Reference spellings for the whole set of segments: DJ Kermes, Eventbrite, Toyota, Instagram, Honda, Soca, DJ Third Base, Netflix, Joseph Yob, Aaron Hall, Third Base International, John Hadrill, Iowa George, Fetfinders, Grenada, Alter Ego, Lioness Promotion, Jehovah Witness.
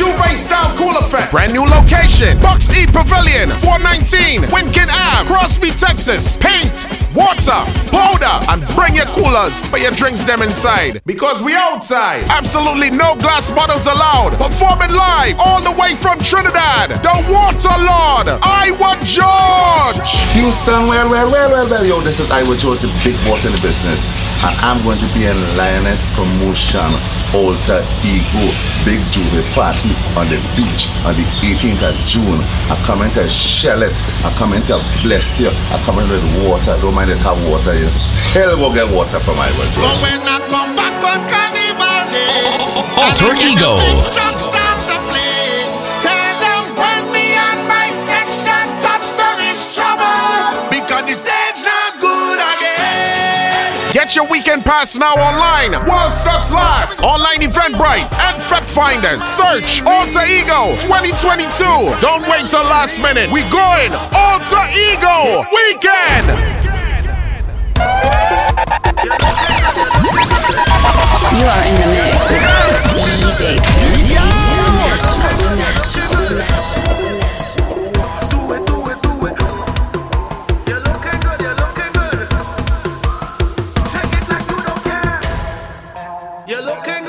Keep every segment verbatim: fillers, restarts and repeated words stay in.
Shoe-Ray Style Cool Effect. Brand new location, Bucks E Pavilion, four nineteen Winkin Avenue, Crosby, Texas. Paint, water, powder, and bring your coolers for your drinks them inside, because we outside. Absolutely no glass bottles allowed. Performing live all the way from Trinidad, the Water Lord, Iowa George. Houston, well, well, well, well, well, yo, this is Iowa George, the big boss in the business, and I'm going to be in Lioness Promotion, Alter Ego, big jewelry party on the beach on the eighteenth of June. I come in to shell it. I come in to bless you. I come in with water. Don't mind it how water is. Still go get water from my world. But when I come back on Carnival Day, Alter Ego. Get your weekend pass now online. World Stops Last. Online Eventbrite and Fetfinders. Search Alter Ego twenty twenty-two. Don't wait till last minute. We going Alter Ego Weekend. You are in the mix with D J Kermes. You're looking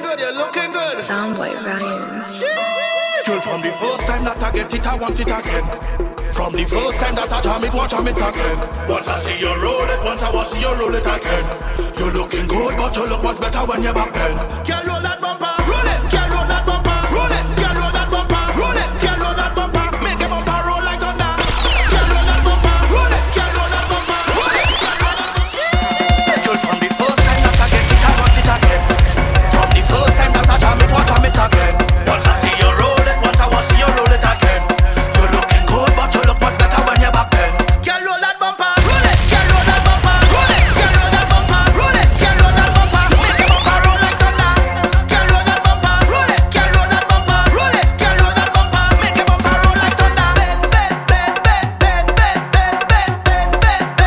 good, you're looking good. Soundboy Ryan. Girl, from the first time that I get it, I want it again. From the first time that I jam it, watch jam it again. Once I see you roll it, once I want see you roll it again. You're looking good, but you look much better when you're back then. Can roll that bumper, roll it. Can roll that bumper, roll it. Can roll that bumper, roll it. Can roll that bumper, make a bumper roll like thunder. Can roll that bumper, roll it. Can roll that bumper, roll it. Can roll that bumper. Girl, from the first time that I get it, I want it again. First time that I jam it, watch jam it again. Once I see you roll it, once I want see you roll it again. You're looking good, but you look much better when you're back then. Can roll that bumper, roll it. Can roll that bumper, roll it. Can roll that bumper, roll it. Can roll that bumper, make the bumper roll like thunder. Can roll that bumper, roll it. Can roll that bumper, roll it. Can roll that bumper, make the bumper roll like thunder. Ben, ben, ben, ben, ben, ben, ben, ben, ben, ben, ben,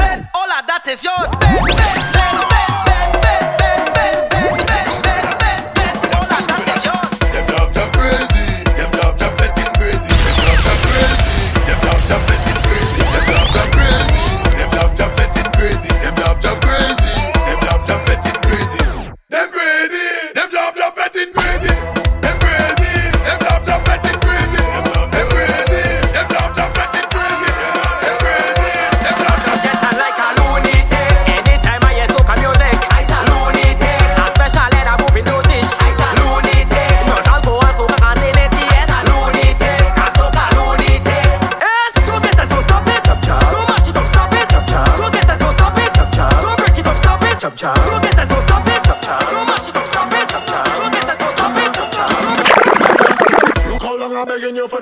ben. All of that is yours. Ben, ben, ben, ben, ben, ben, ben, ben, ben, ben.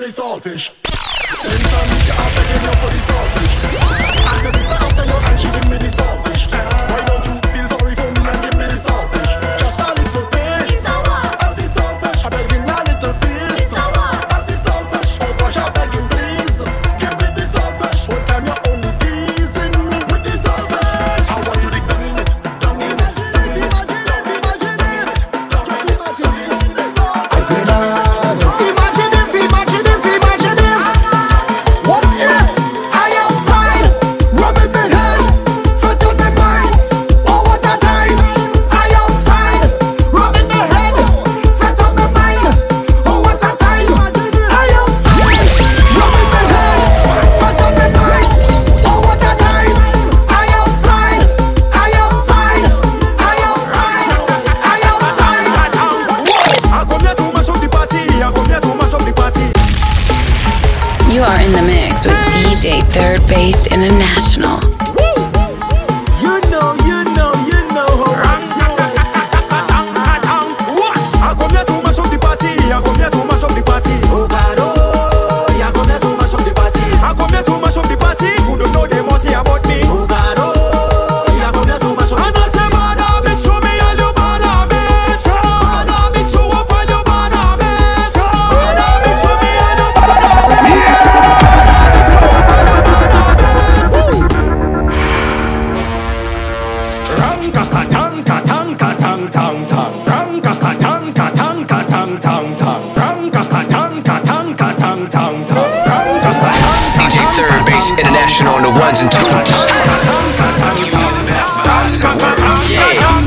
Saltfish. Since I'm here, I'm begging you for the saltfish. Ask your sister after you and she give me the saltfish. Why don't you feel sorry for me and give me the saltfish? Just a little bit. It's a what? Of the saltfish. I'm begging a little bit. It's a what? Of the saltfish. Oh gosh, I'm begging please. Give me the saltfish. One time you're only teasing me with the saltfish. I want you to down in it, down in it. Don't imagine it, imagine it. Don't imagine it, the saltfish. Imagine it. With D J Third Base International. D J Third Base International on the ones and twos. Yeah.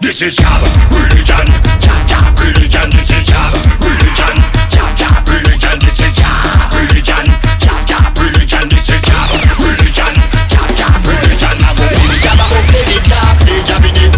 This is Java religion, Java religion. This is Java religion, Java religion. This is Java religion, Java religion. This is Java religion, Java religion. I will do the Java, will play the Java, the Java in it.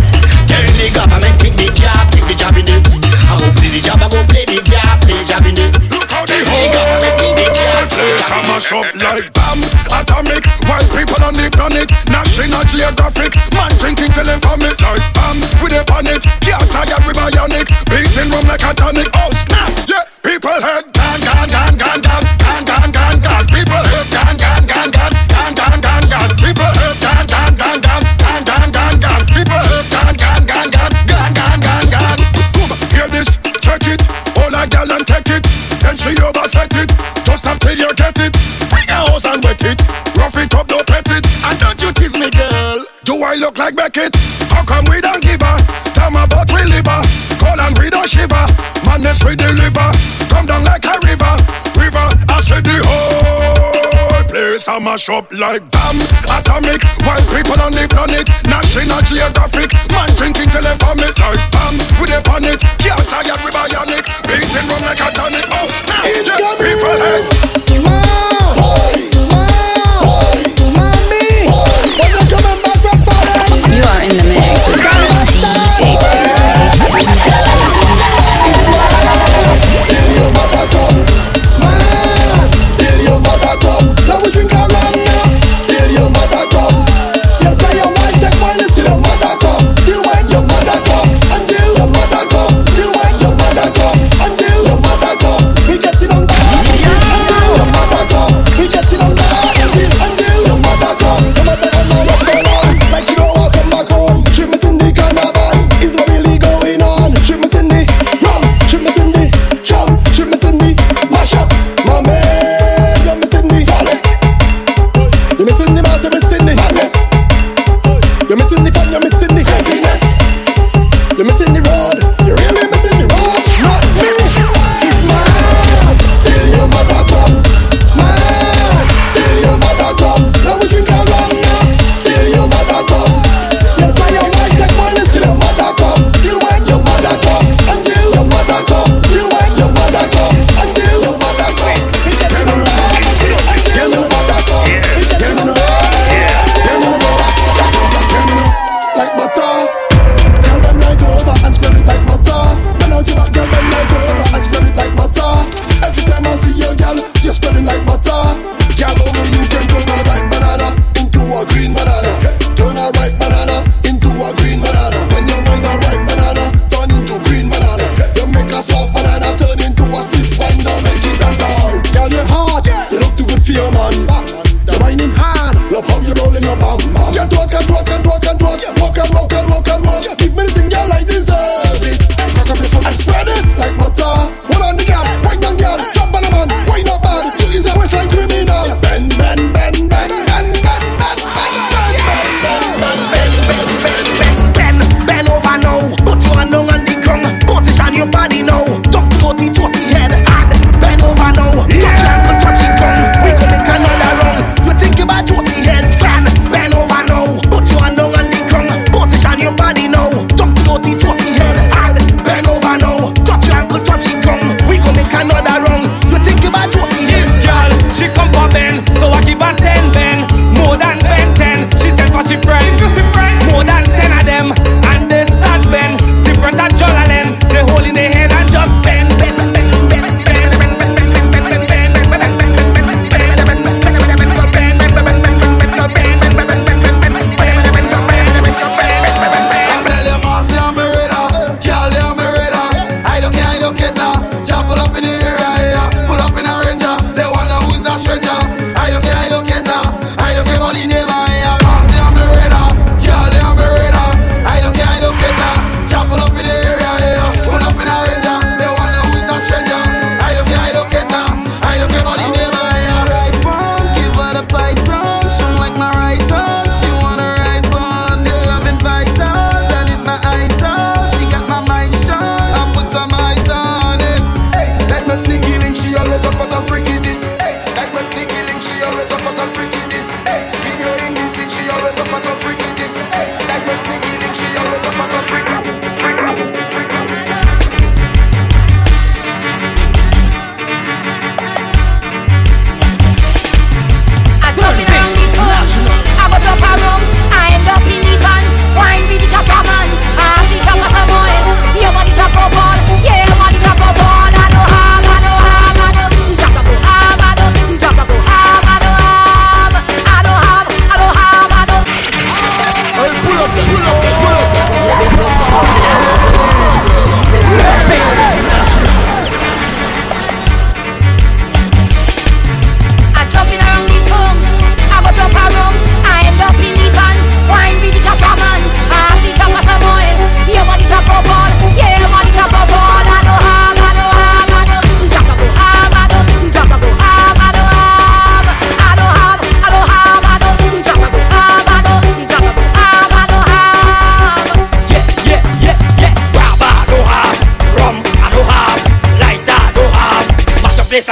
Tell the government pick the Java, pick the Java in it. I will play the Java, will play the Java, the Java in it. Look how the government pick the Java, place a mash up like bomb, atomic. White people on the planet, National Geographic. Man drinking till they vomit like bam. With a panic, can't tired with bionic. Beating rum like a tonic. Oh snap, yeah, people head gone, gone, gone, gone, gone, gone, gone, gone, gone. People head gone, gone, gone, gone, gone, gone, gone, gone. People head gone, gone, gone, gone, gone, gone, gone, gone. People head gone, gone, gone, gone, gone, gone, gone, gone. Boom, hear this, check it. Hold a girl and take it. Then she overset it. Just stop till you get it. Bring a hose and wet it. Rough it up, don't pet it. And don't you tease me, girl. Do I look like Beckett? How come we don't give her? Damn about we live her. Call and we don't shiver. Madness we deliver. Come down like a river. River, I said the whole place I mash up like damn atomic. White people on the planet, National Geographic. Man drinking till they vomit like bam. With a panic, can't tired with bionic. Beating rum like a tonic. Oh snap, yeah, people hate. Boy, you are in the mix with D J Kermes. Till your mother come.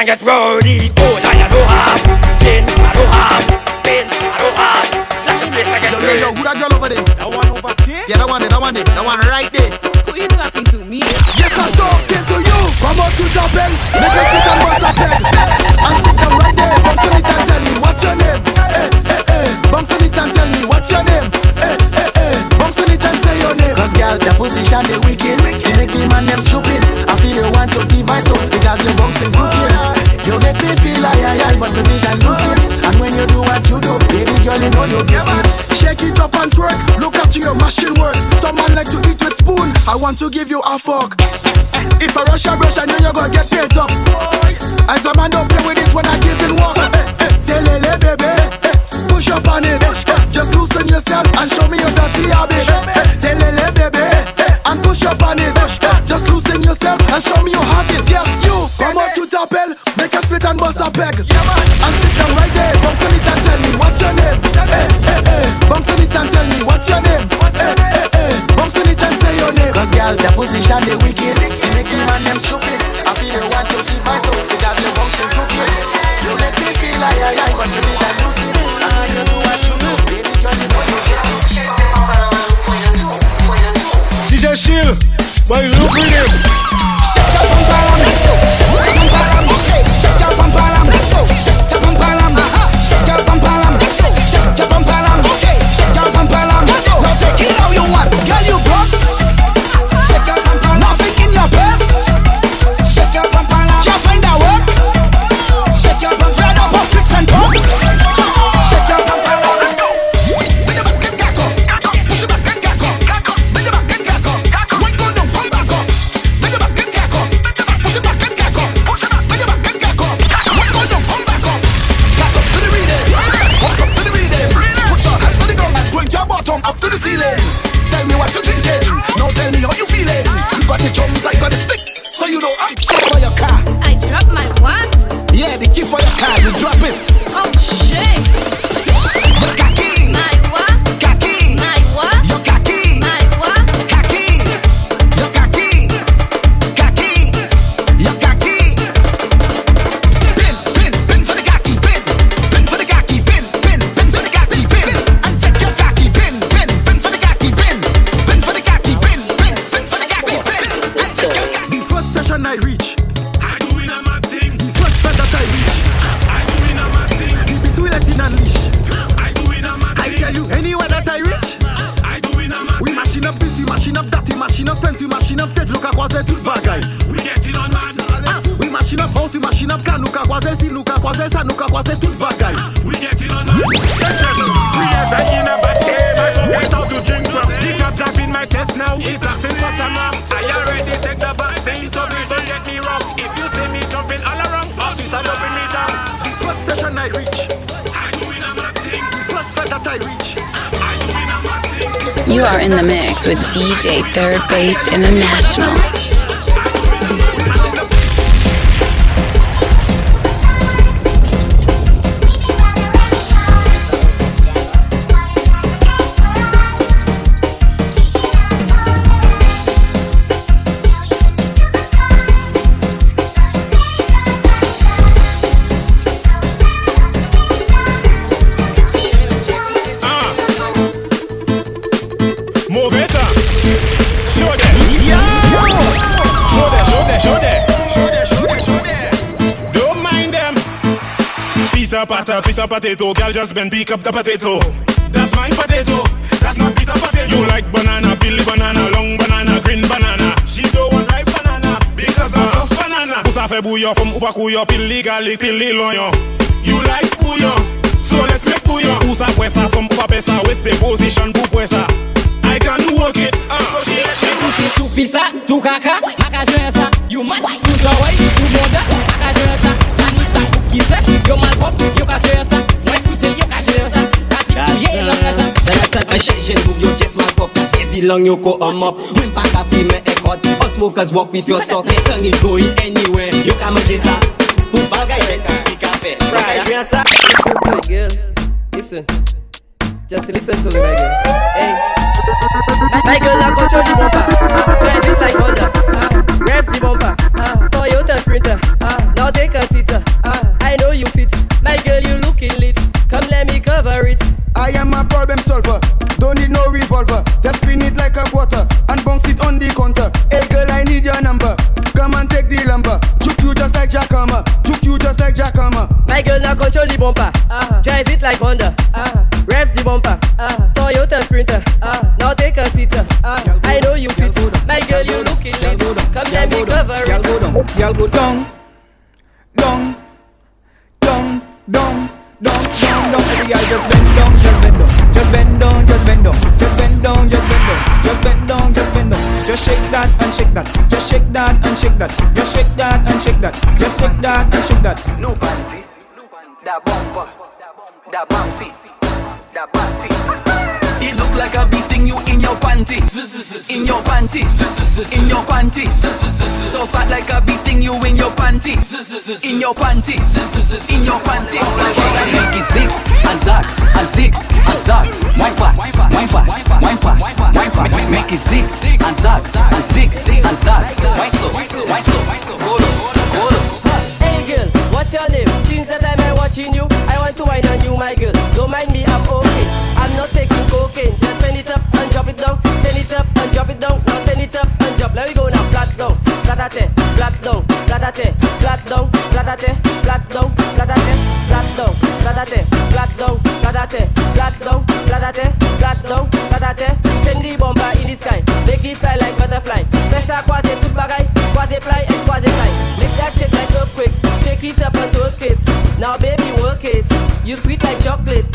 and get rowdy. Oh, I don't have gin, I don't have bin, I don't have. That's the place I get rowdy. Yo, yo, yo, who that girl over there? That one over there? Yeah, that one there, that one there, that one right there. Who you talking to, me? Yes, I'm talking to you. Come on to the bed, make us put a bus up bed. And sit down right there, bumps on it and tell me what's your name. Hey, hey, hey, bumps on it and tell me what's your name. Hey, hey, hey, bumps on it and say your name. Cause girl, the position they wicked, they make the man them stupid. I feel you want to give my soul because you bumps and cooking. You make me feel like I, I, but my vision losing. And when you do what you do, baby girl, you know you give it. Shake it up and twerk, look up to your machine works. Some man like to eat with spoon, I want to give you a fork. If I rush a brush, I know you're gonna get paid up. As a man don't play with it when I give in one. So, eh, eh, telele baby, eh, push up on it, eh, eh, just loosen yourself and show me your dirty habit. Eh, telele baby, eh, and push up on it, eh, eh, just loosen yourself and show me you have it. Yes, you come out to Tapel, make a split and bust a peg. And sit down right there, bumps on it and tell me what's your name. Eh, eh, eh, bumps on it and tell me what's your name. Eh, eh, eh, bumps on it and say your name. Cause girl, the position they wicked. Man, them stupid. I feel you want to keep my soul because you want to cook it. You make me feel like I like what you wish I do see. And when you do what you do, baby girl, you know you get it. D J Shield, why you look with him? Shake your bum palam, let's go. Shake your bum palam, okay. Shake your bum palam, let's go. Shake your bum palam, aha. Shake your bum palam, let's go. Shake your bum palam, okay. Shake your bum palam, let's go. Now take it how you want, girl, you blocked. Shake your bum palam, nothing in your best. You are in the mix with D J Third Base International. Pita potato, girl just been pick up the potato. That's my potato, that's not pita potato. You like banana, pilly banana, long banana, green banana. She don't want ripe banana, because I'm soft banana. Usa fe bouillon from ubakuyo, pilly garlic, pilly loyon. You like bouillon, so let's make bouillon. Usa pwesa from upapesa, where's the position for pwesa? I can work it, ah, uh. So she let shake. Tu pizza, tu kaka, haka jensa. You mad, you slawai, you moda, haka jensa. You're my pop, you're my dress. When you say you're my dress, that's my shit. You're just my pop. Every long you go on up. When back up, you make a cut. All smokers walk with your stock. Your tongue is going anywhere. You come and dress up. Who bag I went to the cafe? Right, dress up. My girl, listen. Just listen to me, my girl. Hey. My girl, I control the bumper. Drive it like Honda. Rev the bumper. Toyota Sprinter. Now take a seat. revolver, just spin it like a quarter and bounce it on the counter. Hey girl, I need your number, come and take the lumber. Chook you just like Jackhammer, chook you just like Jackhammer. My girl now control the bumper, uh-huh. Drive it like Honda, uh-huh. Rev the bumper, uh-huh. Toyota Sprinter, uh-huh. Now take a seat, uh-huh. I know you fit, my girl you looking lit. Come let me cover it. Y'all go down, down, down, down, down, down, down. Every y'all just bend down, just bend down. Just bend down, just bend down, just bend down, just bend down, just bend down, just bend down. Just shake that and shake that, just shake that and shake that, just shake that and shake that, just shake that and shake that. No panty, that bumper, that bouncy, that bouncy. It look like a bee sting you in your panty, in your panty, in your panty. So fat like a bee sting you in your panty, in your panty, in your panty. Make it zig and zag, a zig and zag. Wine fast, wine fast, wine fast, wine fast. Make it zig and zag, a zig and zag. Wine slow, wine slow, wine slow. Go low, go low. Hey girl, what's your name? Since the time I'm watching you, I want to wine on you, my girl. Don't mind me, I'm okay. I'm not taking cocaine. Just send it up and drop it down. Send it up and drop it down. Now send it up and drop. Let me go now, flat down. Flat down, flat down, flat down, flat down, flat down, flat down, flat down, flat down, flat down, flat down, flat down, flat down, flat down, flat down, flat down. Send the bomber in the sky, make it fly like butterfly. Press a quasi tout bagay, quasi fly and quasi fly. Make that shit like earthquake, shake it up and work it. Now baby work it, you sweet like chocolate.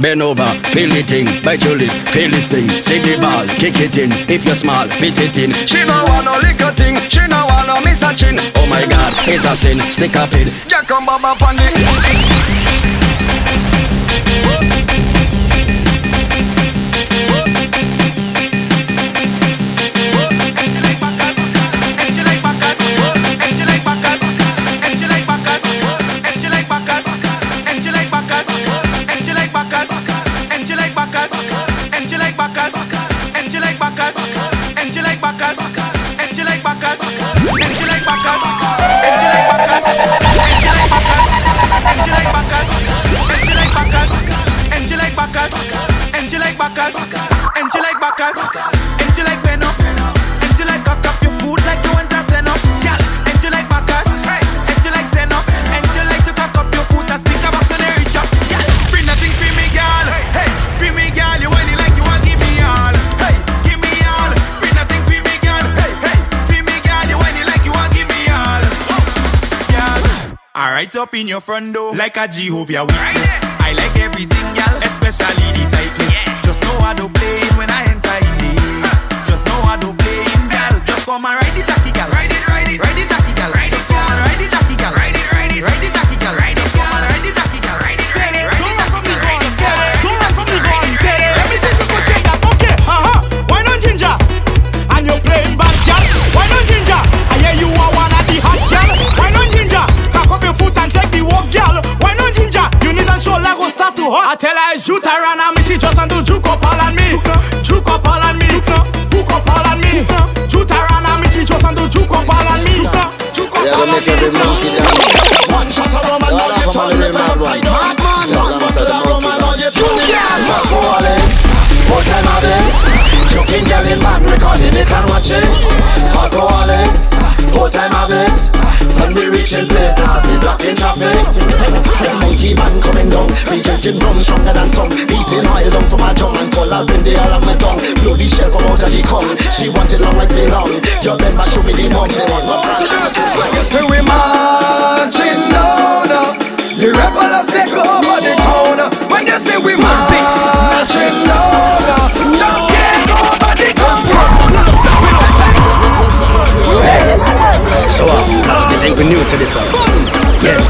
Bend over, feel the thing, bite your lip, feel this thing. Sing the ball, kick it in, if you're small, fit it in. She no wanna lick a thing, she no wanna miss a chin. Oh my God, it's a sin, stick a pin. Yeah, come bop up on it. backers, M G like backers, M G like backers, M G like backers, M G like backers, M G like backers, M G like backers, M G like backers, M G like backers, M G like pen up, M G like cock up your food like you want to send up, girl. M G like backers, M G like send up, M G like to cock up your food and stick a box on the reach up, girl. Bring nothing for me, girl. Hey, for me, girl, you want it like you want give me all. Right up in your front door, like a Jehovah Witness. I like everything, y'all, especially the tightness. Yeah. Just know I don't play when I enter in the uh. Just know I don't play in, girl. Just come and ride the jockey, girl. Ride it, ride it, ride the jockey, girl. Ride just it, come and ride the jockey, girl. Ride it, ride it, ride the jockey, girl. Ride just come and ride the jockey, girl. Ride it, ride it, ride the jockey, girl. Ride just come and ride the jockey, girl. Let me see you go shake that funky. Aha, why not ginger? And you're playing bad, girl. Why not ginger? I hear you are one of the hot girl. Why not ginger? Your foot and take the walk, girl. Why not ginger? You need and show like go start to hot. I tell her it's you, Tyran, and me. She just and do juke up all on me. Juke up all on me. Juke up all on me. You, Tyran, and me. She just and do juke up all on me. Juke up all on me. One shot of rum and now you turn the left side on. One bottle of rum and now you turn the left side on. Full-time habit. Choking girl in man, recording it and watching. Alcoholic. Full-time habit. When we reach in place, I'll be blocking traffic. The monkey man coming down, me drinking rum stronger than some, eating oil down from my tongue and collaring the all on my tongue. Bloody shell from out of the cum, she want it long like they long. Your bed back show me the mum. So we marching down uh, the rebels take over the town. Uh, when you say we marching down uh, jump take over the compound. So we say hey. So uh, you think we're new to this song? Yeah.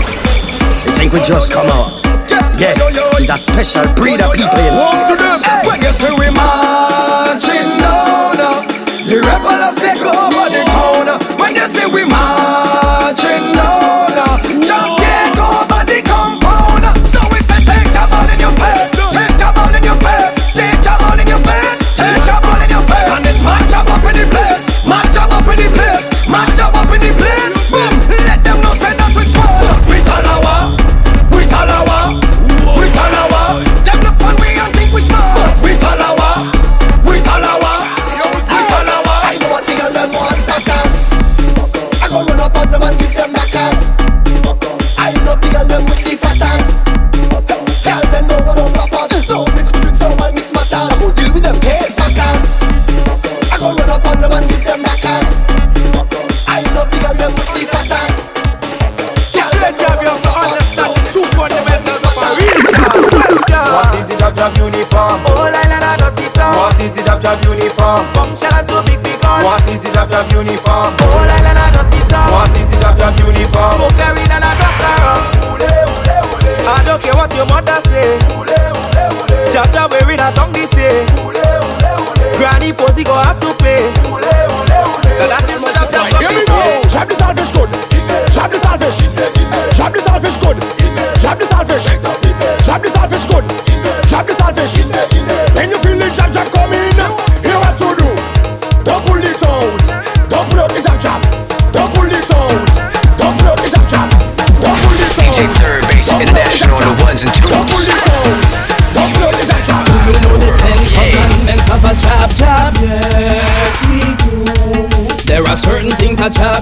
You think we just come out? Yeah. It's a special breed of people. When you say we marching down uh, the rebels take over the town. Uh, when you say we marching down uh, jump take over the compound. Uh, so we say take the ball in your face, take the ball in your face, take the ball in your face, take the ball in your face. And it's match up up in the place, match up up in the place, match up.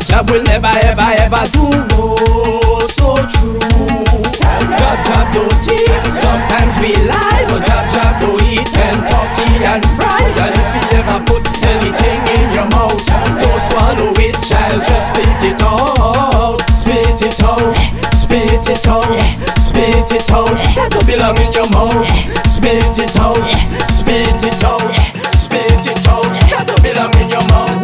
Job will never ever ever do, oh so true. Job job don't eat, sometimes we lie, but job job don't eat and turkey and fry. And if you ever put anything in your mouth, don't swallow it, child, just spit it out, spit it out, spit it out, spit it out. That don't belong in your mouth, spit it out, spit it out, spit it out. That don't belong in your mouth. Everybody,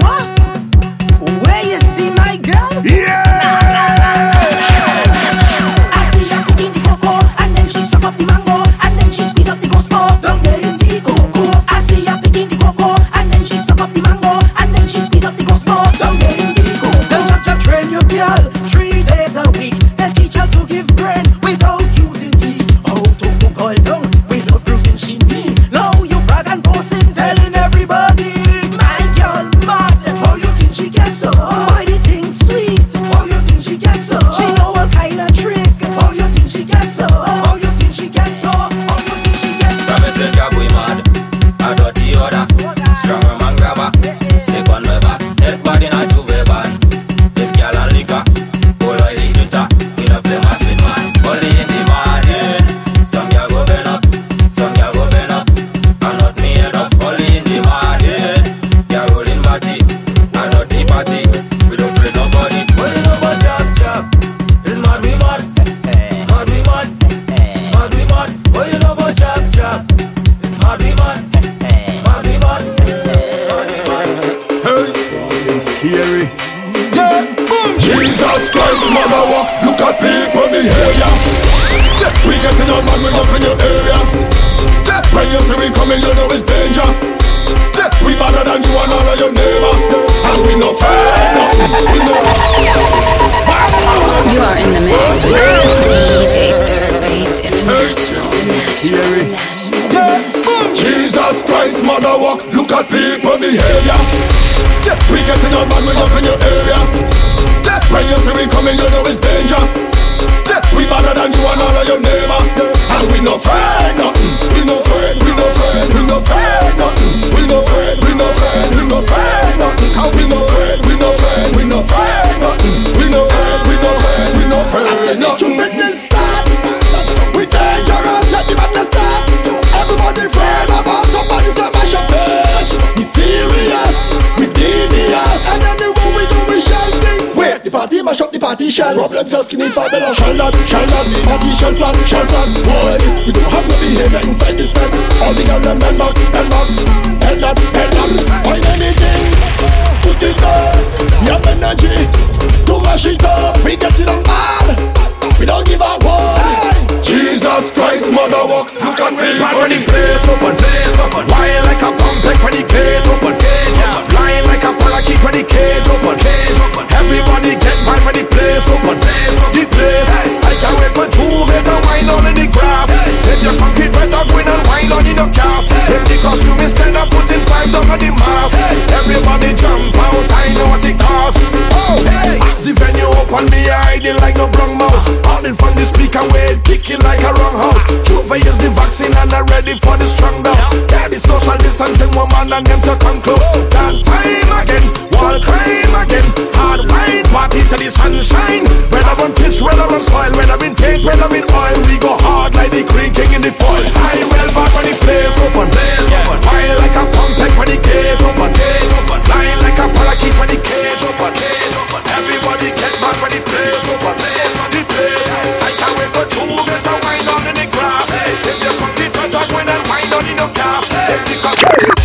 my girl, my that people be here. We getting on man, we up in your area. When you see we coming, you know it's danger. We better than you and all of your neighbor. And we no fight, no, we no. You are in the mix with D J Third Base International. Jesus Christ, mother walk, look at people behavior. We getting on man, we up in your area. When you see we coming, you know it's danger. We better than you and all of your neighbor. And we no fear nothing. We no fear, we no fear, we no fear nothing. We no fear, we no fear, we no fear nothing. Cause we no fear, we no fear, we no fear nothing. We no fear, we no fear, we no fear nothing. I said that you make this start. We dangerous, let the matter start. Everybody afraid of us, somebody say mash your face. We serious, we devious, and anyway we do we shall think. The party mash up the party shell. Problem just skinny fat bella. Shell not, shell not. The party shell flat, shell flat. Boy, we don't have no behavior inside this man. All the girls and men back, men back. Head not, head not. Find anything, put it up. We have energy to mash it up. We get it on man. We don't give a one. Jesus Christ, mother walk. Look at me when he plays up and plays up. Flying like a pump, like when he cage up and cage up. Flying like a ball, I keep when he cage up and cage up. Everybody get mad when the place open, the place. I can't wait for two men to wine all in the grass. If you compete better, go in and wine on in the cast. If the costume is stand up, put in five down on the mask. Everybody jump out, I know what it costs. Oh, hey. As the venue open, me hiding like no brown mouse. Out in front the speaker, we're kicking like a wrong house. Juve is the vaccine and I'm ready for the strong dose. Yeah, the social distancing woman and them to come close. That time again, wall crime again, hard wine party to the sunshine. Whether on pitch, whether on soil, whether in paint, whether in oil, we go hard like the Green King in the foil. I well back when the place open, place open. Flying like a pump, like when the cage open, cage open. Flying like a parakeet when the cage open, cage open. Everybody get back when the place open, place on the place. I can't wait for two men to wind on in the grass. If you come the front dog when I wind on in the calf. If you come with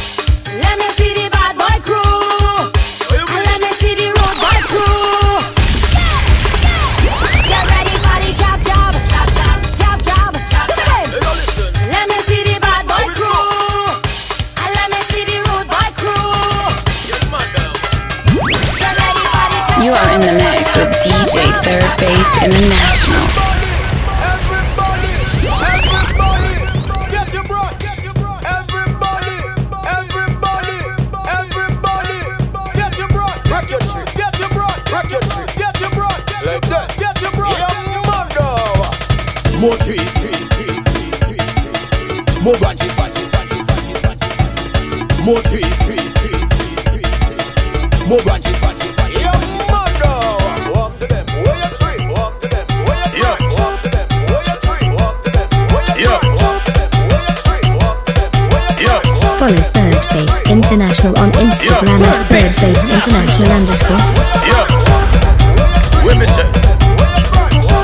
D J Third Base International. Everybody, everybody, get your bra, get your bra. Everybody, everybody, everybody, get your bra, rock your tree, get your bra, rock your tree, get your bra, like that, get your bra, your mother. More tree, tree, tree, tree, tree, tree. More branches, branches, branches, branches, branches. More tree, tree, tree, tree, tree. More branches, branches, branches, branches. Follow Third Base International on Instagram at Third Base International underscore. Yeah, women say,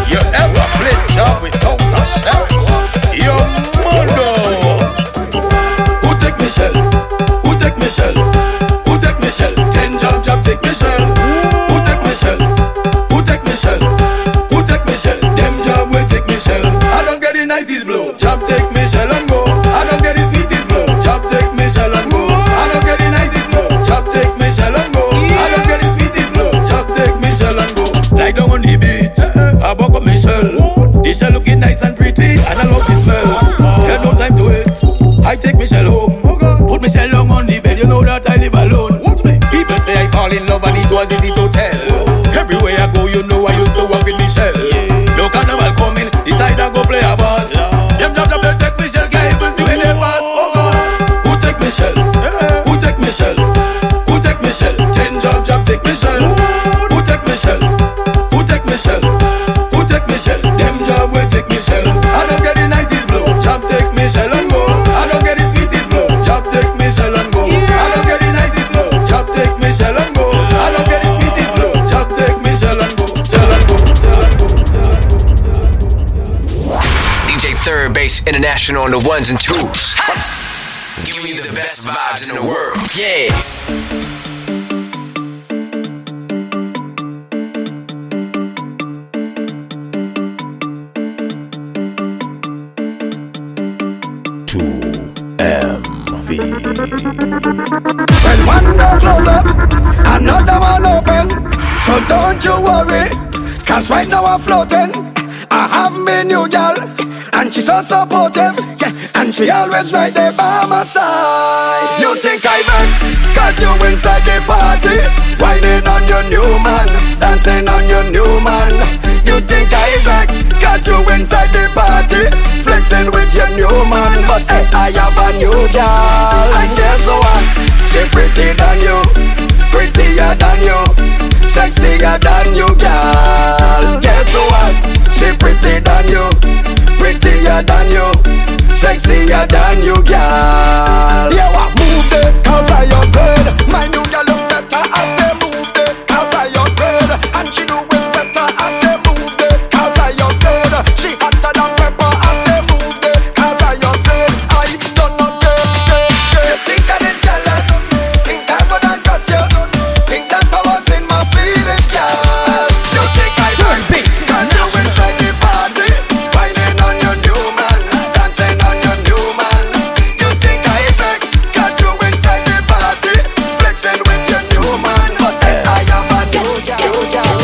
you ever play job without a shell? Your mother. Who take Michelle? Who take Michelle? Who take Michelle? Ten job job take Michelle. Who take Michelle? Who take Michelle? Who take Michelle? Them job will take Michelle. I don't get the nicest blow. Job take Michelle and go. I don't get the sweetest blow. Job take Michelle and go. I don't get the nicest blow. Job take Michelle and go. I don't get the sweetest blow. Job take Michelle and go. Like down on the beach, I buck up Michelle. This shell looking nice and pretty, and I love the smell. There's no time to it. I take Michelle home. Put Michelle long on the bed. You know that I live alone. People say I fall in love, and it was easy to tell. Everywhere I go, you know I used to walk with Michelle. No carnival coming, decide I go play a boss. Them job job take Michelle, can't even see when they pass. Michelle, who take Michelle? Who take Michelle? Ten job job take Michelle. Who take Michelle? Who take Michelle? Who take Michelle? Them job will take Michelle. I don't get the nicest blow. Job take Michelle and go. I don't get the sweetest blow. Job take Michelle and go. I don't get the nicest blow. Job take Michelle and go. I don't get the sweetest blow. Job take Michelle and go. D J Third Base International on the ones and twos. Give you the best vibes in the world. Yeah. envy. When one door close up, another one open. So don't you worry, cause right now I'm floating. I have me new girl, and she's so supportive, yeah, and she always right there by my side. You think I vex, cause you inside the party, whining on your new man, dancing on your new man. You think I vex, cause you inside the party, flexing with your new man. But hey, I have a new girl, and guess what? She prettier than you, prettier than you, sexier than you, girl. Guess what? She prettier than you, prettier than you, sexier than you, girl. Yeah, what? Move it, cause I am good. My new girl look better, I say move it, cause I am good. And she do it better, I say move it, cause I am good. She hotter than pepper, I say move it, cause I am good. I don't know good, good, good. You think I did jealous? Think I gonna cross you? Think that I was in my feelings, girl? You think I did this? Cause you inside the party, whining on your new man, dancing on your new man. You think I vex? Cause you inside the party, flexing with your new man. But hey, I am a new girl, new girl. Dig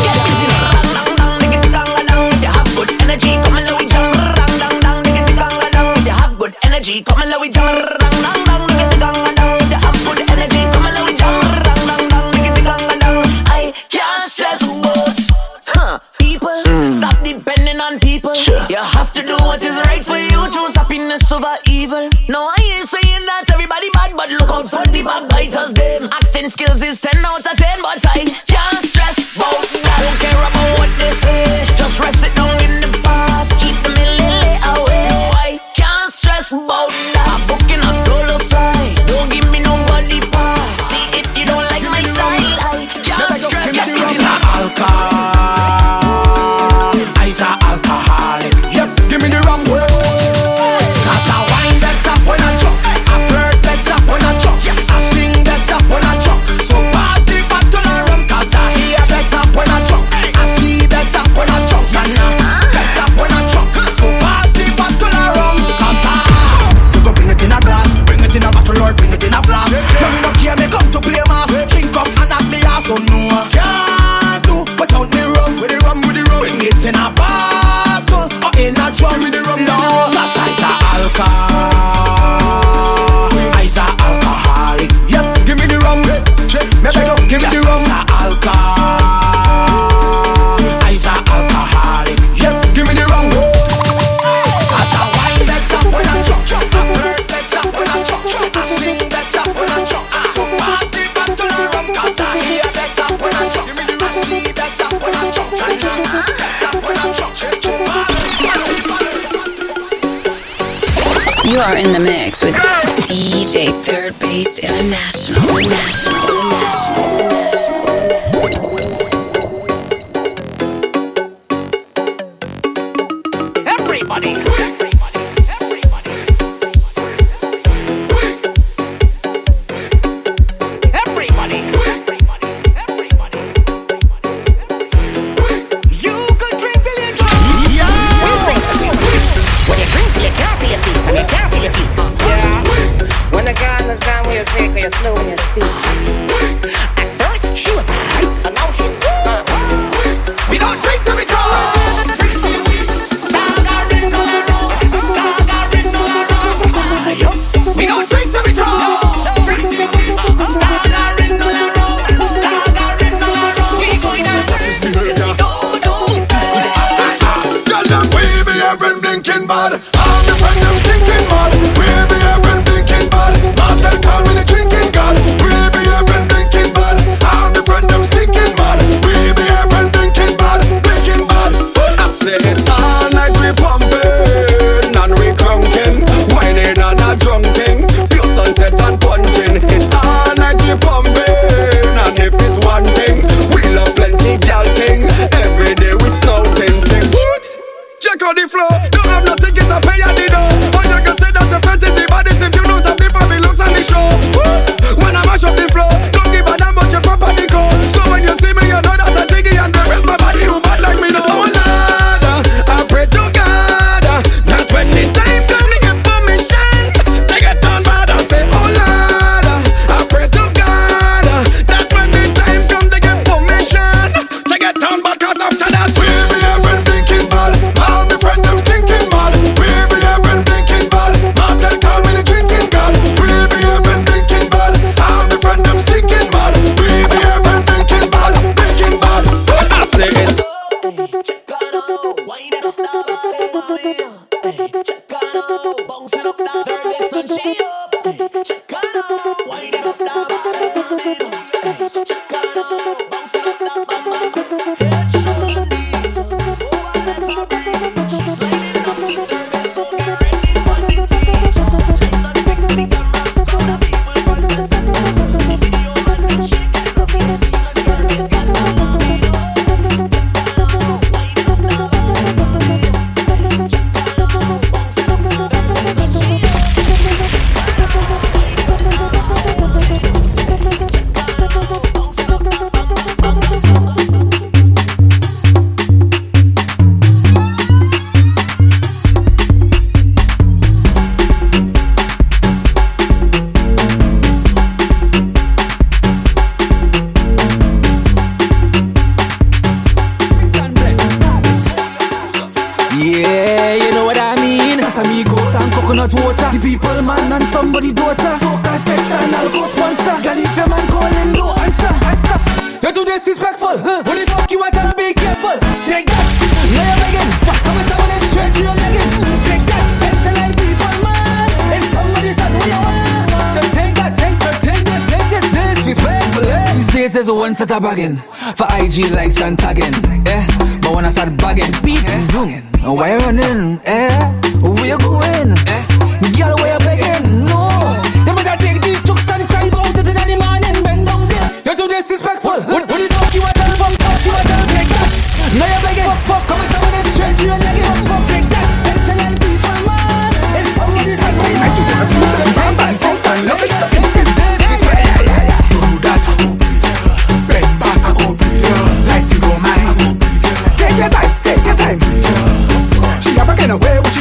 it down, down. If you have good energy, come and let we jam. Down, down, down. Dig it down, down. If you have good energy, come and let we jam. Down, down, down. Dig it down, down. If you have good energy, come and let we jam. Down, down, down. Dig it down, down. I can't stress what, huh? People, stop depending on people. Sure. You have to do what is right for you. Choose happiness over evil. No, I ain't saying that everybody bad, but look out for the backbiters. Them acting skills is ten out of ten, but I can't stress about that. Don't care about what they say. Just rest it down in the past. Keep the millilay away. I can't stress about that. I'm booking a solo flight. Don't give me nobody pass. See if you don't like my style. I can't stress. Get me the alcohol. I's a alcoholic. Yep, give me the wrong word. Cause I wine that up when I chop. I flirt that up when I chop. I sing that up when I chop. So pass the bottle and rum. Cause I hear that up when I chop. I see that up when I chop. And I that up when I chop. So pass the bottle and rum. Cause I you go bring it in a glass, bring it in a bottle or bring it in a flask. No, me no care, me come to play mass. Drink up and knock me ass. So no, I can't do without me rum. With the rum, with the rum. Bring it in a bottle or in a drum. With the rum, no. Cause I's a alcohol. I's a alcoholic. Yep, give me the rum. Me beg you, give me the rum. I's a alcohol. I's a alcoholic. Yep, give me the rum. Cause I wine that up when I chop. I flirt that up when I chop. I sing that up when I chop. So pass the bottle and rum. Cause I hear that up when I chop. I see that up when I chop. And I that up when I chop. So pass the bottle and rum. You are in the mix with D J Third Base International. National, national, national. Everybody, everybody, everybody, everybody, everybody, everybody, everybody. You could drink till you drunk. Yeah. We drink till you drunk. When you drink till you can't feel your feet, and you can't feel your feet. Yeah. When the girl is down with your sick, you're slow in your speech. At first she was hot, and now she's so hot. We don't drink till we drunk. We don't drink till we drunk. Tell them we be having blinking bad. All the friends them stinking mad. We be having blinking bad. Martin call me the drinking god. We be having blinking bad. All the friends them stinking mad. We be having blinking bad, blinking bad. I say it's all night we pumping and we crunking, whining and a drunking, pure sunset and punching. It's all night we pumping, and if it's one thing, we love plenty gal thing. Every day we snouting, say what? Check out the flow. Don't have nothing, get a pay at the door. All you can say that's a fetish, the Set a bargain for I G likes and tagging, eh? But when I start bagging, beat eh? Zooming. Why you running, eh? Where you going, eh? Girl, where you begging? No, you better take these jokes and cry about it in the morning. Bend down there, you're too disrespectful. What, what the fuck you are telling from fuck you are telling? Take that. Now you're begging. Fuck, fuck, come and someone is stretch you and leg it. Fuck, take that. Take the life people, man. It's somebody's like me. I just want to move them down and out and love it. This is disrespectful. Away with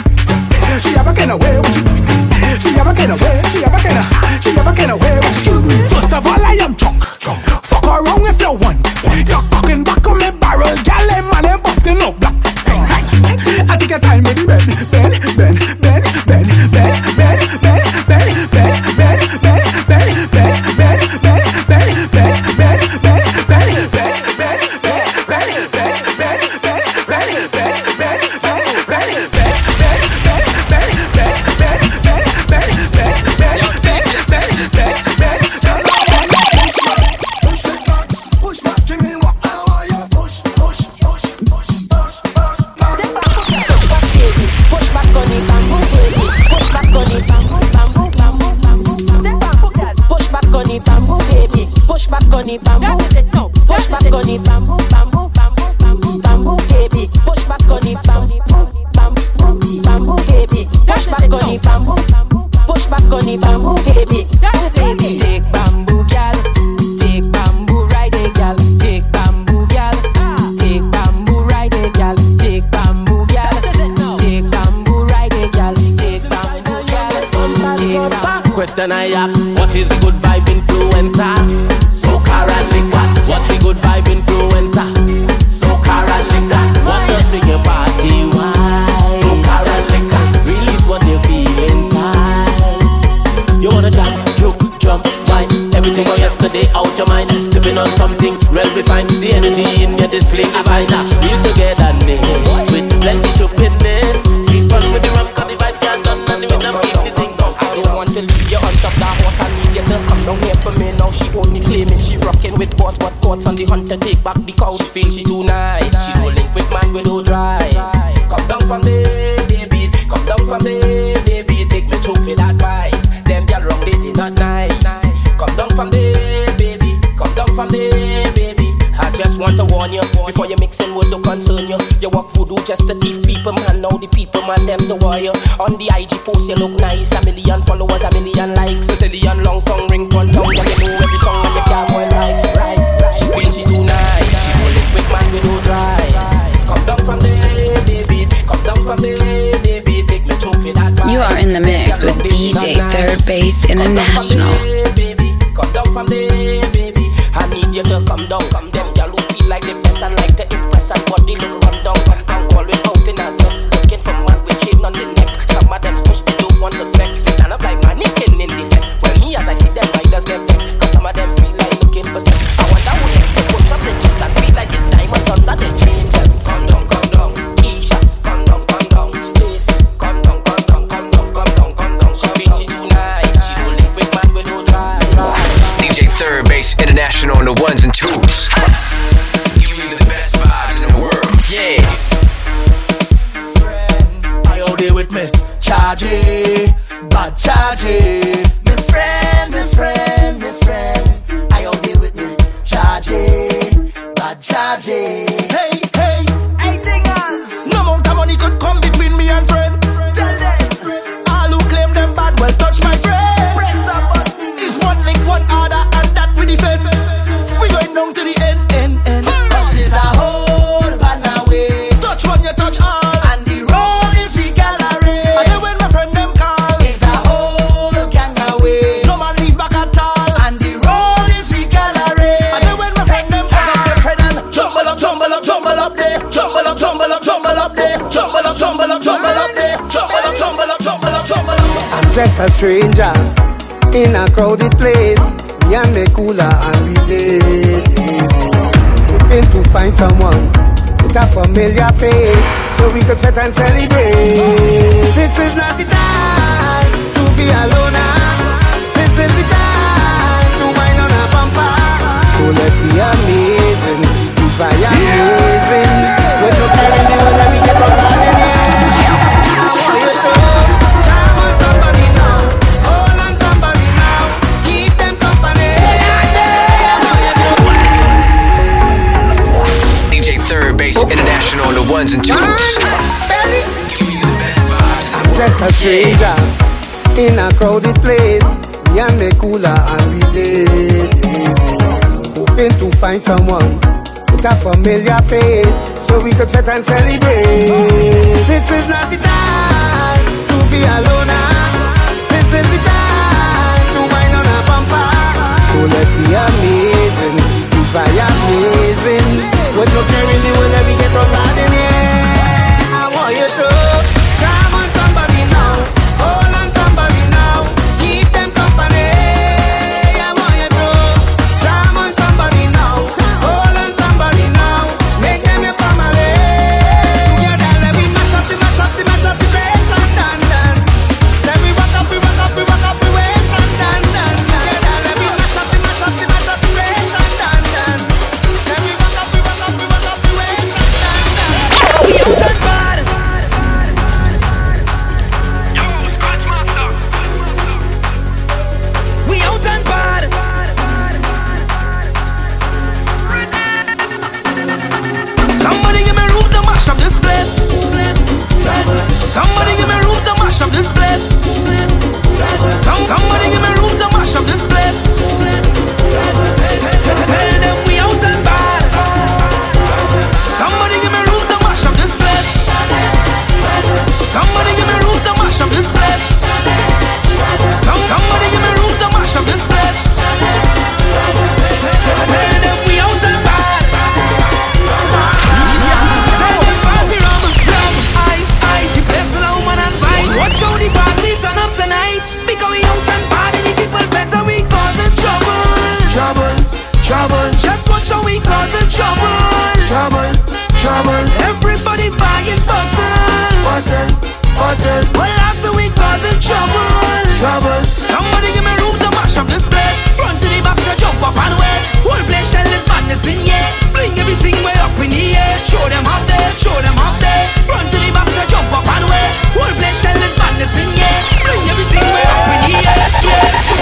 you. She never get away, she never get away, she never get away with you. Excuse me, first of all I am drunk, drunk. Fuck around if you want. You're cocking back on my barrel, girl, and man, I'm busting up black. I take a time with the bed, bed, bed, bed, bed, bed, bed, bed, bed, bed, bed, bed, bed, bed, bed, bed, bed, bed, bed, bed, bed, bed, bed, bed, bed, bed. And I ask, what is the good vibe influencer? Soca and liquor. What's the good vibe influencer? Soca and liquor. What does bring your party wide? Soca and liquor. Release what you feel inside. You wanna jump, juke, jump, wine. Everything from yesterday out your mind. Sipping on something real refined. The energy in your display divine. We'll together mix with plenty shoppingness. Please fun with the rum, cause the vibes can't done and with them keep the thing down. I don't want to leave you on top that horse and leave you to come down here for me. Now she only claiming she rocking with boss, but thoughts on the hunter take back the couch. She feel she too nice, she don't link with man with no drive. Come down from there, baby, come down from there, baby. Take me through with advice, them girl rock they did not nice. Come down from there, baby, come down from there, baby. I just want to warn you, before you mixing world to concern you. You walk voodoo just to thief people, man. Now the people, man, them the warrior. On the I G post you look nice. A million followers, a million likes. Sicilian long tongue, ring one tongue. You know every song on the cowboy rice, rice. She feel she too nice. She roll it with man with no drive. Come down from there, baby. Come down from there, baby. Take me to with that. You are in the mix with D J Third Base International. Come down from there, baby. I need you to come down, come down. Y'all who feel like the best and like to impress and body look run down. I'm always out in a zest, looking for man with chain on the neck. Some of them stush, they don't want the flex. They stand up like mannequin in the flex. Well, me as I see them riders get vexed, cause some of them feel like looking for sex. I wonder who needs to push up the chest and feel like it's diamonds under the trees. Come down, come down, Keisha, come down, come down, Stacy, come down, come down, come down. charge, bad charge. Me friend, me friend, me friend, I all be with me. Charge, bad charge. Hey, hey, hey, dingers. No amount of money could come between me and friend. Tell them, all who claim them bad will touch my friend. Press a button. It's one link, one order, and that we defend. We going down to the end, end, end. This is a whole band away. Touch one, you touch all. Just a stranger in a crowded place. Me and me cooler and we dead. Hoping to find someone with a familiar face, so we could fit and celebrate. This is not the time to be alone. This is the time to wind on a bumper. So let's be amazing. If I am amazing, we're so proud and we'll let me get on International on the ones and twos. I'm just a stranger in a crowded place. Me and me cooler and we dead. Hoping to find someone with a familiar face, so we could fit and celebrate. This is not the time to be alone. This is the time to wind on a bumper. So let's be amazing. If I am amazing, what you can really will let me get from out in here. I want you to charm on somebody now, hold on somebody now, keep them company. I want you to charm on somebody now, hold on somebody now, make them your family. Together let me mash up the mash up the mash up the place and dance dance. Let me walk up we walk up we walk up we wait and dance dance. Together let me mash up the mash up the mash up the place and dance dance. Let me walk up we walk up we walk up we went and dance dance. We are Third Base. Yo, scratch my stuff. We are Third Base. Somebody give me room to mash up this place. Somebody give me room to mash up this place. Somebody give me room to mash up this place. Tell them we are Third Base. Somebody give me room to mash up this place. Somebody give me room to mash up this place. Some- Somebody give me room to mash up this place. Tell them we out and bad. Tell them pass the rum, rum, ice, ice. The place full of woman and wine. Watch out the party turn up tonight. Because we out and bad and the people better we causing trouble. Trouble, trouble. Just watch how we causing trouble. Trouble, trouble. Everybody bagging bottle. Bottle, bottle. Well after we causing trouble. Trouble. Somebody give me room to mash up this place. Front to the back to jump up and wait. Whole place shell is madness in here. Bring everything way up in the air. Show them up there, show them up there. Front to the back to jump up and wait. Whole place shell is madness in here. Bring everything way up in the air. Show, show.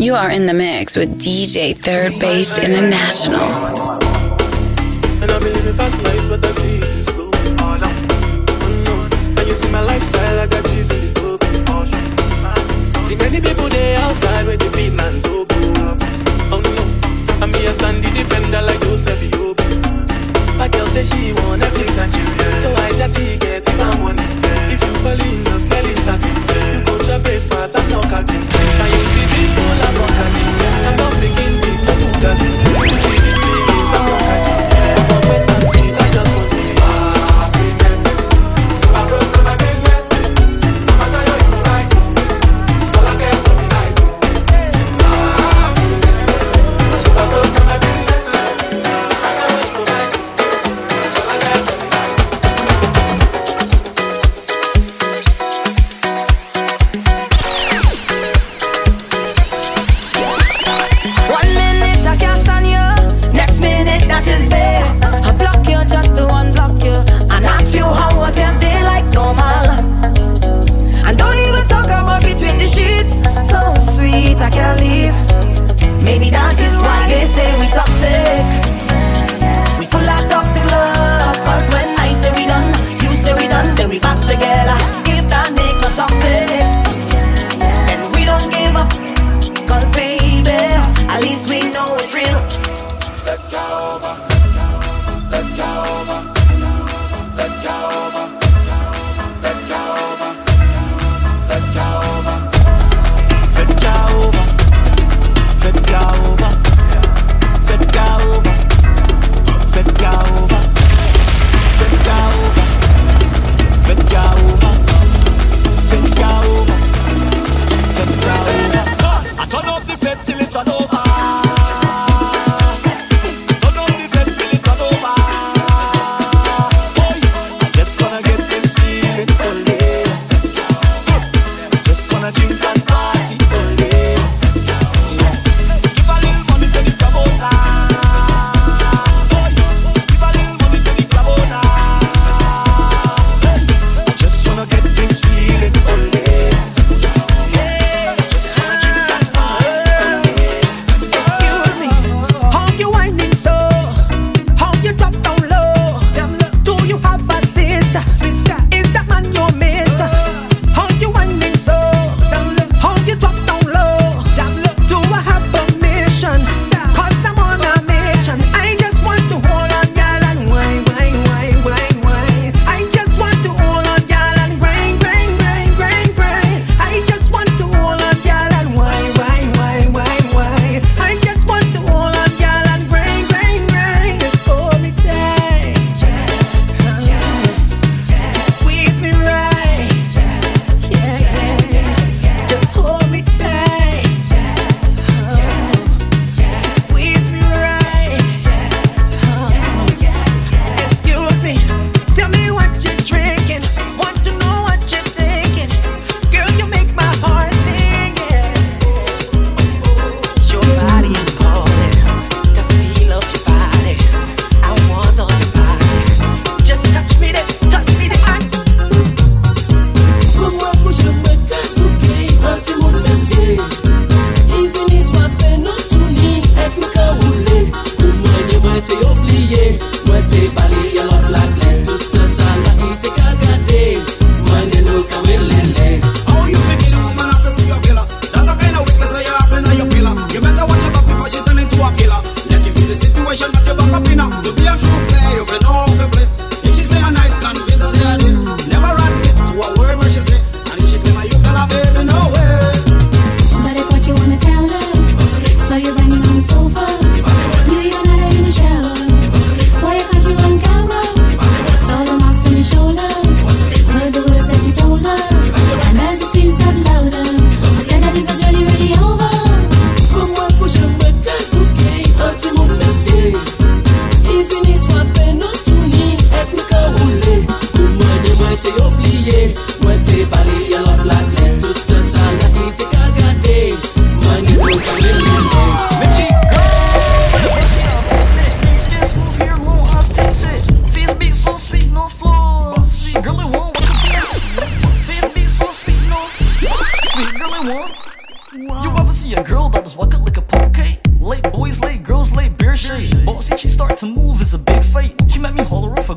You are in the mix with D J Third Base International. And I've been living fast life, but I see it is slow. Mm-hmm. And you see my lifestyle, I got cheese in the tub. See many people there outside with the feet man's open. Oh no, and me a standy defender like Joseph Yob. My girl say she want Netflix and chill, so I just get even one. If you fall in love, clearly satin, you go to breakfast and knock out. Can you see people? I'm not thinking this, no focus. You see the things I'm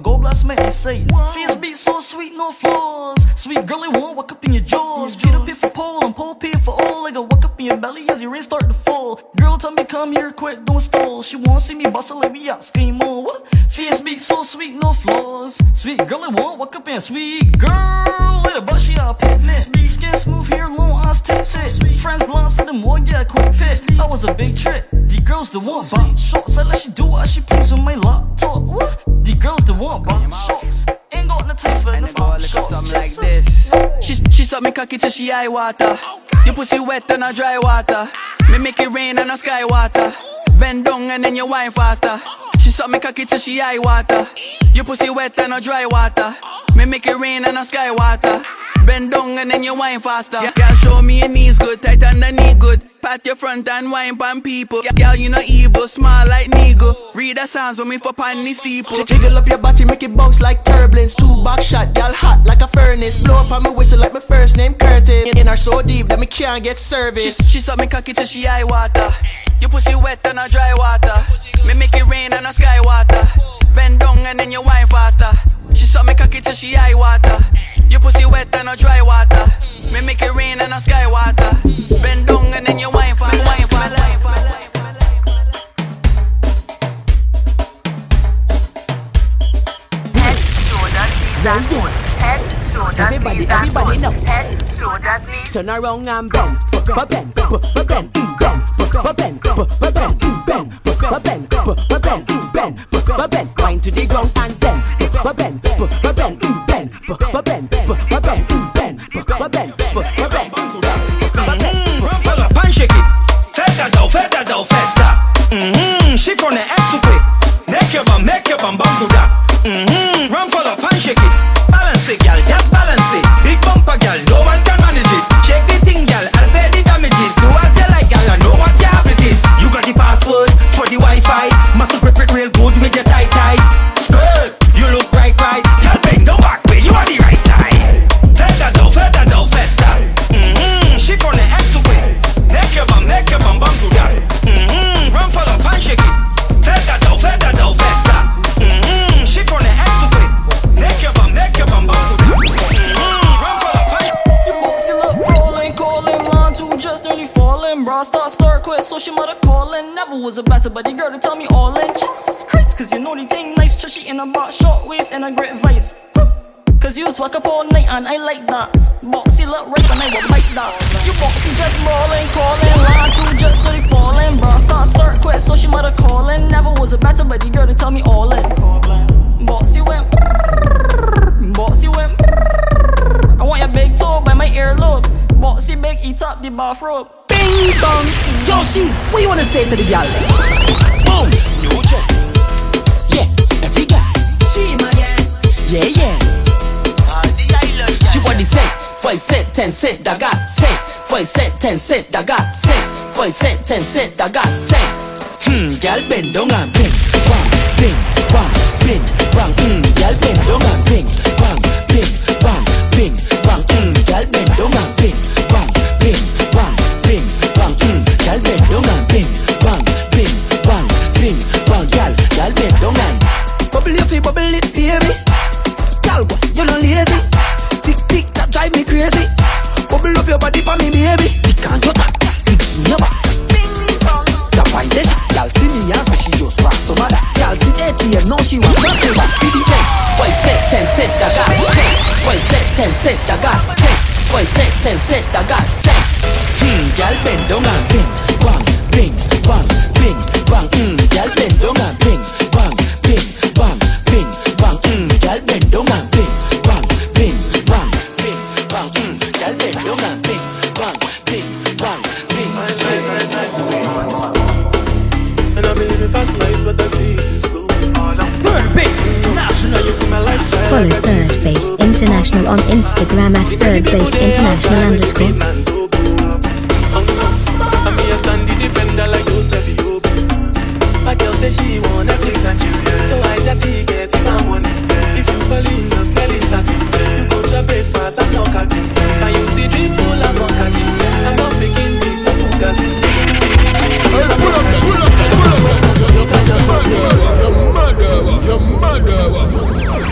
gold blast man, they say. Face be so sweet, no flaws. Sweet girl, it won't walk up in your jaws. Get up here for pole, and pole pay for all. I got walk up in your belly as your rain start to fall. Girl, tell me come here, quick, don't stall. She won't see me bustle, let me out, scream on. What? Face be so sweet, no flaws. Sweet girl, it won't walk up in. Sweet girl, little but she out pitness. Skin smooth, hair long, eyes tip tip. Friends lost, said them more, yeah, quick pitch. That was a big trick. The girl's the one, but shorts, I let she do what she please with my laptop. What? The girl's the one, but shorts. Ain't got no time for no stop shots. Like this. She, she suck me cocky till she eye water. You pussy wet and I dry water. Me make it rain and I sky water. Bend down and then you whine faster. She suck me cocky till she eye water. You pussy wet and I dry water. Me make it rain and I sky water. Bend down and then you whine faster. Girl, yeah, show me your knees good, tight underneath good. Pat your front and whine pan people. Girl, yeah, you know evil, small like nigga. Read the sounds with me for panty steeple. Jiggle up your body, make it bounce like turbulence. Two back shot, girl hot like a furnace. Blow up on me whistle like my first name Curtis. In, in her so deep that me can't get service. She, she suck me cocky till she eye water. You pussy wet and I dry water. Me make it rain and I sky water. Bend down and then you whine faster. She suck me cocky till she eye water. You pussy wet and no dry water. Me make it rain and no sky water. Bend down and then you whine for me. Whine for life. Head, shoulders, knees and toes. Head, shoulders, knees and toes. Head, shoulders, knees. Turn around and bend, ba-bend, ba-bend, bend, ba-bend, ba-bend, bend, ba-bend, ba-bend, bend, ba-bend. Whine to the ground and bend, ba-bend, ba-bend, bend, ba-bend. Was a better buddy girl to tell me all in Jesus Christ, cause you know they thing nice. Chushy in a bar, short waist and a great vice. Cause you swag up all night and I like that. Boxy look right and I will bite that. You boxy just ballin', callin', line two just till they fallin'. Bra start, start, quit, so she mother callin'. Never was a better buddy girl to tell me all in. Boxy went, boxy went. I want your big toe by my earlobe. Boxy big, eat up the bathrobe. Bing bong, Yoshi, what you wanna say to the gal? Boom, new check. Yeah, every guy. She my guy. Yeah, yeah. On the island. She want the cent, five cent, ten cent, that got cent, five cent, ten cent, that got cent, five cent, ten cent, that got cent. Hmm, gal bend down and bend, bang, bend, bang, bend, bang. Hmm, gal bend down and bend, bang, bend, bang, bend, bang. Hmm, gal bend down and bend, bang, bend, bang. Bing, bang, mm, gal bend down and bing, bang, bing, bang, bing, bang, gal, gal bend down and bubble your feet, bubble it, baby. Gal, you're not lazy. Tick, tick, that drive me crazy. Bubble up your body for me, baby. Tick and your tap, stick in your back. Bing, bang. That wine dish, gal see me and she just pass some of that. Gal see eighty and now she wants nothing but fifty cent. Five cent, ten cent, that got cent. Five cent, ten cent, that got cent. Five cent, ten cent, that got cent. Hmm, gal bend down and bing, bang, bing, bang, bing, bang. Hmm, gal bend down and bing, bang, bing, bang, bing, bang. Hmm, gal bend down and bing, bang, bing, bang, bing, bang. Hmm, gal bend down and bing, bang, bing, bang, bing. And I've been living fast life, but I see it in slow. Third Base International. Follow Third Base International on Instagram at Third Base International underscore. She want Netflix and chill, so I just get it and want it. If you fall in love, girl, it's certain. You go to breakfast and not catch it. Can you see dream full and not catch it? I'm not faking this, not focusing. You see this dream full and not catch it. Pull up, pull up, pull up, pull up. You're mad, you're mad, you're mad.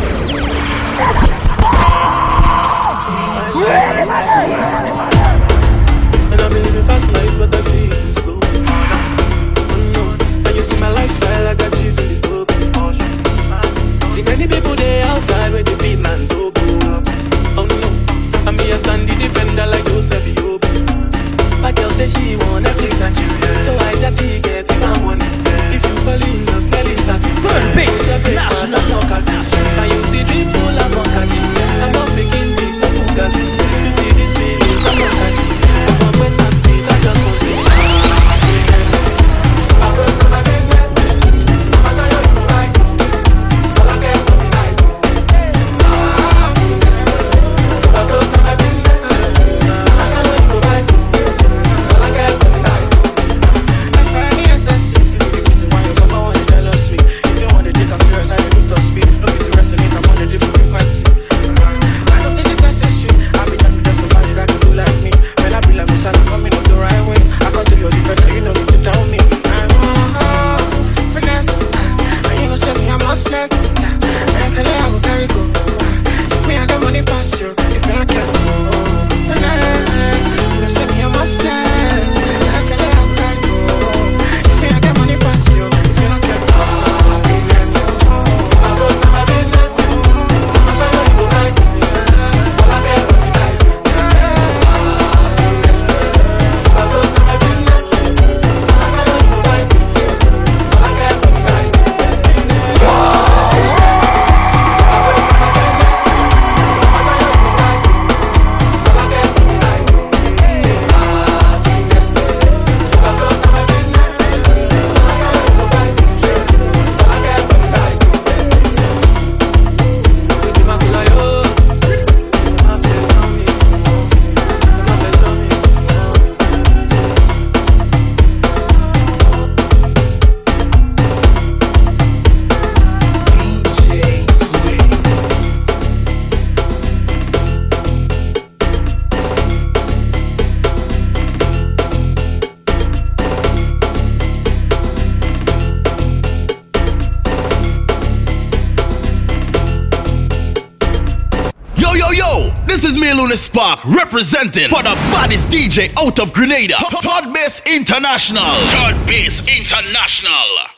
me Lioness Spark representing for the baddest D J out of Grenada, Third Base International. Third Base International.